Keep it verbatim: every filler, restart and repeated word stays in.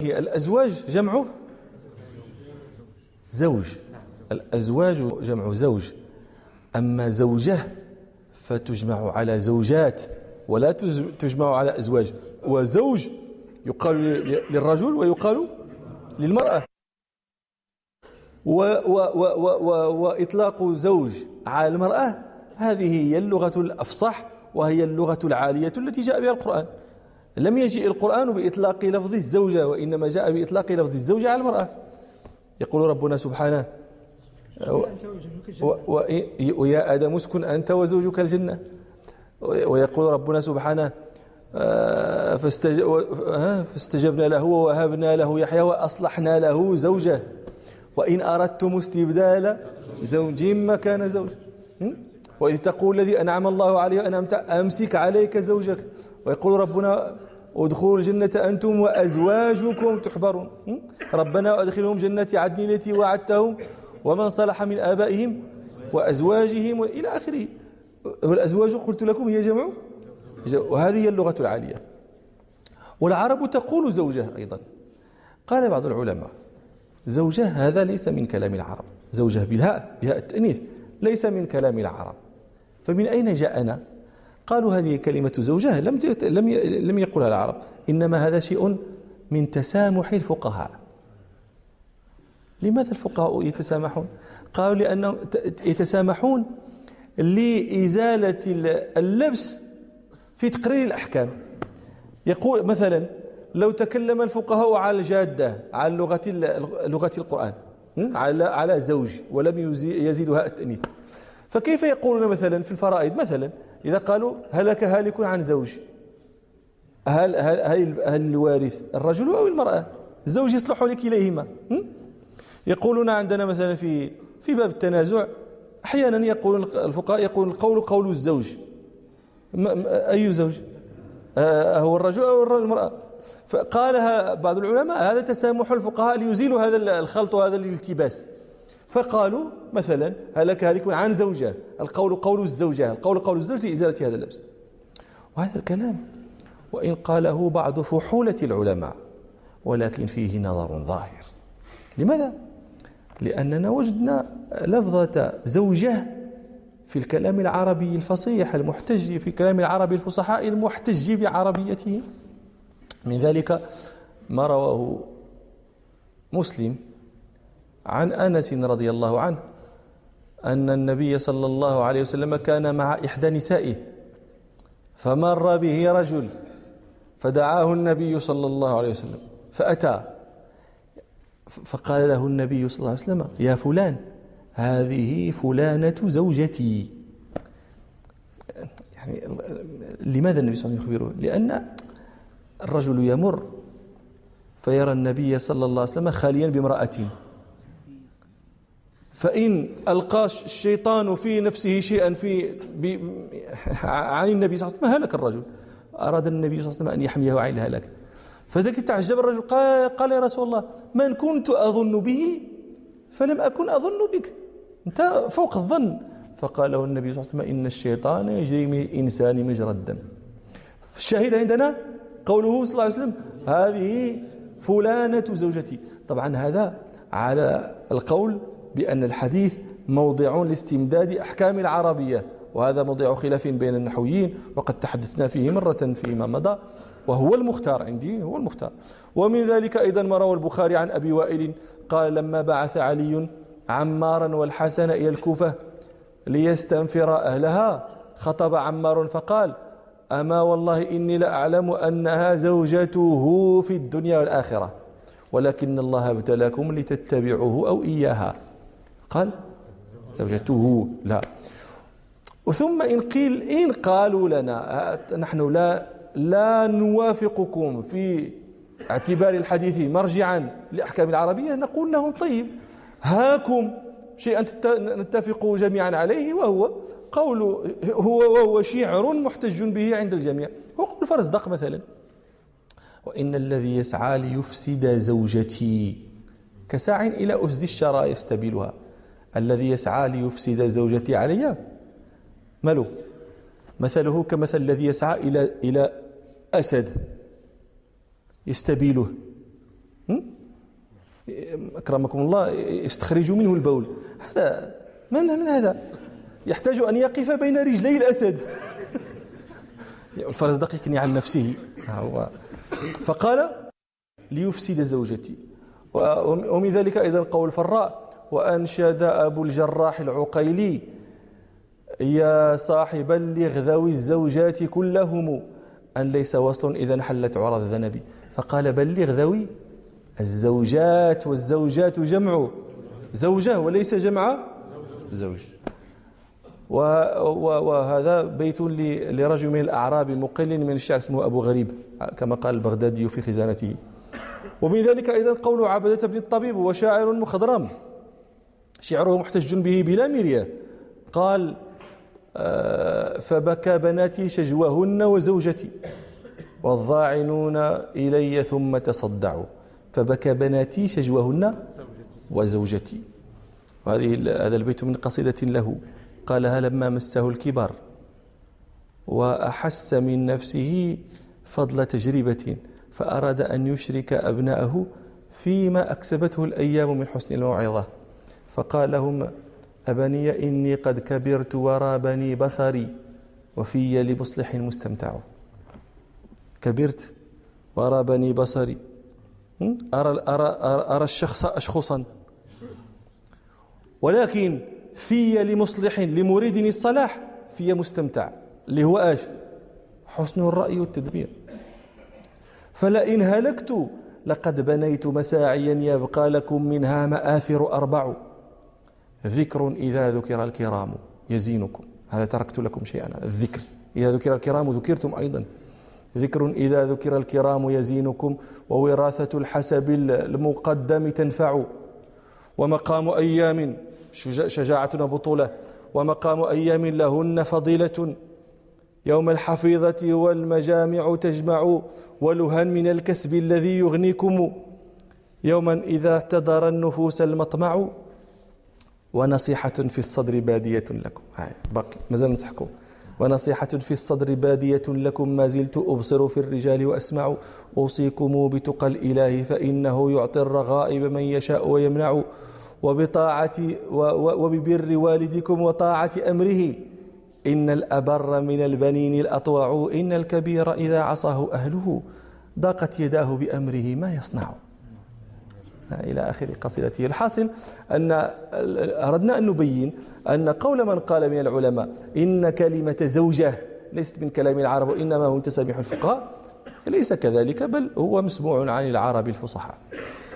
هي الأزواج جمعه زوج، الأزواج جمع زوج، أما زوجة فتجمع على زوجات ولا تجمع على أزواج، وزوج يقال للرجل ويقال للمرأة. وإطلاق زوج على المرأة هذه هي اللغة الأفصح وهي اللغة العالية التي جاء بها القرآن. لم يجيء القرآن بإطلاق لفظ الزوجة، وإنما جاء بإطلاق لفظ الزوجة على المرأة. يقول ربنا سبحانه: ويا آدم اسكن أنت وزوجك الجنة. ويقول ربنا سبحانه: فاستجبنا له ووهبنا له يحيى وأصلحنا له زوجه وإن أردتم استبدال زوج مكان زوج وإذ تقول الذي أنعم الله عليه أن أمسك عليك زوجك. ويقول ربنا: ادخلوا الجنة أنتم وأزواجكم تحبرون. ربنا وأدخلهم جنة عدن التي وعدتهم ومن صلح من آبائهم وأزواجهم إلى آخره. والأزواج قلت لكم هي جمع، وهذه اللغة العالية. والعرب تقول زوجة أيضا. قال بعض العلماء: زوجة هذا ليس من كلام العرب، زوجة بالهاء، بهاء التأنيث، ليس من كلام العرب، فمن أين جاءنا؟ قالوا هذه كلمة زوجة لم لم لم يقولها العرب، إنما هذا شيء من تسامح الفقهاء. لماذا الفقهاء يتسامحون؟ قالوا لأنهم يتسامحون لإزالة اللبس في تقرير الأحكام. يقول مثلا: لو تكلم الفقهاء على الجادة، على لغة لغة القرآن، على على زوج ولم يزيدها التأنيث، فكيف يقولون مثلا في الفرائض؟ مثلا إذا قالوا: هلك هالك عن زوج، هل هل هل, هل الوارث الرجل أو المرأة؟ الزوج يصلح لكليهما. يقولون عندنا مثلا في في باب التنازع أحيانا يقول الفقهاء: يقول القول قول الزوج. أي زوج؟ هو الرجل أو المرأة؟ فقالها بعض العلماء هذا تسامح الفقهاء ليزيلوا هذا الخلط وهذا الالتباس. فقالوا مثلا: هلك هالك عن زوجة، القول قول الزوجة، القول قول الزوج، لإزالة هذا اللبس. وهذا الكلام وإن قاله بعض فحولة العلماء ولكن فيه نظر ظاهر. لماذا؟ لأننا وجدنا لفظة زوجة في الكلام العربي الفصيح المحتج، في كلام العرب الفصحاء المحتج بعربيته. من ذلك ما رواه مسلم عن أنس رضي الله عنه أن النبي صلى الله عليه وسلم كان مع إحدى نسائه فمر به رجل فدعاه النبي صلى الله عليه وسلم فأتى، فقال له النبي صلى الله عليه وسلم: يا فلان، هذه فلانة زوجتي. يعني لماذا النبي صلى الله عليه وسلم يخبره؟ لأن الرجل يمر فيرى النبي صلى الله عليه وسلم خاليا بامرأة، فإن ألقى الشيطان في نفسه شيئا في عن النبي صلى الله عليه وسلم هلك الرجل. أراد النبي صلى الله عليه وسلم أن يحميه عن الهلاك. فذلك تعجب الرجل، قال: يا رسول الله، من كنت أظن به فلم أكن أظن بك، أنت فوق الظن. فقال له النبي صلى الله عليه وسلم: إن الشيطان يجري من الإنسان مجرى الدم. الشاهد عندنا قوله صلى الله عليه وسلم: هذه فلانة زوجتي. طبعا هذا على القول بأن الحديث موضع لاستمداد أحكام العربية، وهذا موضع خلاف بين النحويين، وقد تحدثنا فيه مرة فيما مضى، وهو المختار عندي، هو المختار. ومن ذلك أيضا ما روى البخاري عن أبي وائل قال: لما بعث علي عمارا والحسن إلى الكوفة ليستنفر أهلها، خطب عمار فقال: أما والله إني لأعلم أنها زوجته في الدنيا والآخرة، ولكن الله ابتلاكم لتتبعوه أو إياها. قال: زوجته، لا. وثم إن قيل، إن قالوا لنا: نحن لا لا نوافقكم في اعتبار الحديث مرجعا لأحكام العربية، نقول لهم: طيب، هاكم شيئا نتفق جميعا عليه، وهو قول هو وهو شعر محتج به عند الجميع، هو قول الفرزدق مثلا: وإن الذي يسعى ليفسد زوجتي كساع إلى أسد الشرى يستبيلها. الذي يسعى ليفسد زوجتي عليها ماله؟ مثله كمثل الذي يسعى إلى إلى أسد يستبيله، أكرمكم الله يستخرجوا منه البول. هذا ما من هذا يحتاج أن يقف بين رجلي الأسد. الفرس دقيق عن نفسه. فقال ليفسد زوجتي. ومن ذلك أيضا قول الفراء: وأنشد أبو الجراح العقيلي: يا صاحبا لغذو الزوجات كلهم أن ليس وصل إذا حلت عرض ذنبي. فقال: بل لغذوي الزوجات، والزوجات جمع زوجة وليس جمع زوج. وهذا بيت لرجل من الأعراب مقل من الشعر اسمه أبو غريب كما قال البغدادي في خزانته. ومن ذلك أيضا قول عبدة بن الطبيب وشاعر مخضرم شعره محتج به بلا مرية قال: فبكى بناتي شجوهن وزوجتي والضاعنون إلي ثم تصدعوا. فبكى بناتي شجوهن وزوجتي. وهذه هذا البيت من قصيدة له قالها لما مسه الكبر وأحس من نفسه فضل تجربة فأراد أن يشرك أبناءه فيما أكسبته الأيام من حسن الموعظة، فقال لهم: أبني إني قد كبرت ورابني بصري وفي لمصلح مستمتع. كبرت ورابني بصري، أرى, أرى, أرى الشخص أشخصا، ولكن في لمصلح لمريدني الصلاح في مستمتع اللي هو اش حسن الرأي والتدبير. فلئن هلكت لقد بنيت مساعيا يبقى لكم منها مآثر أربع ذكر إذا ذكر الكرام يزينكم. هذا تركت لكم شيئا، الذكر إذا ذكر الكرام ذكرتم أيضا، ذكر إذا ذكر الكرام يزينكم، ووراثة الحسب المقدم تنفع، ومقام أيام شجاعتنا بطولة، ومقام أيام لهن فضيلة، يوم الحفيظة والمجامع تجمع، ولهن من الكسب الذي يغنيكم، يوما إذا اعتذر النفوس المطمع، ونصيحة في الصدر بادية لكم. هاي باقي مازال نصحكم. ونصيحة في الصدر بادية لكم ما زلت أبصر في الرجال وأسمع، أوصيكم بتقى الإله فإنه يعطي الرغائب من يشاء ويمنع، وبطاعة وببر والدكم وطاعة أمره، إن الأبر من البنين الأطوع، إن الكبير إذا عصاه أهله ضاقت يداه بأمره ما يصنع، إلى آخر قصيدته. الحاصل أن أردنا أن نبين أن قول من قال من العلماء إن كلمة زوجة ليست من كلام العرب وإنما هو تسامح الفقهاء ليس كذلك، بل هو مسموع عن العرب الفصحاء.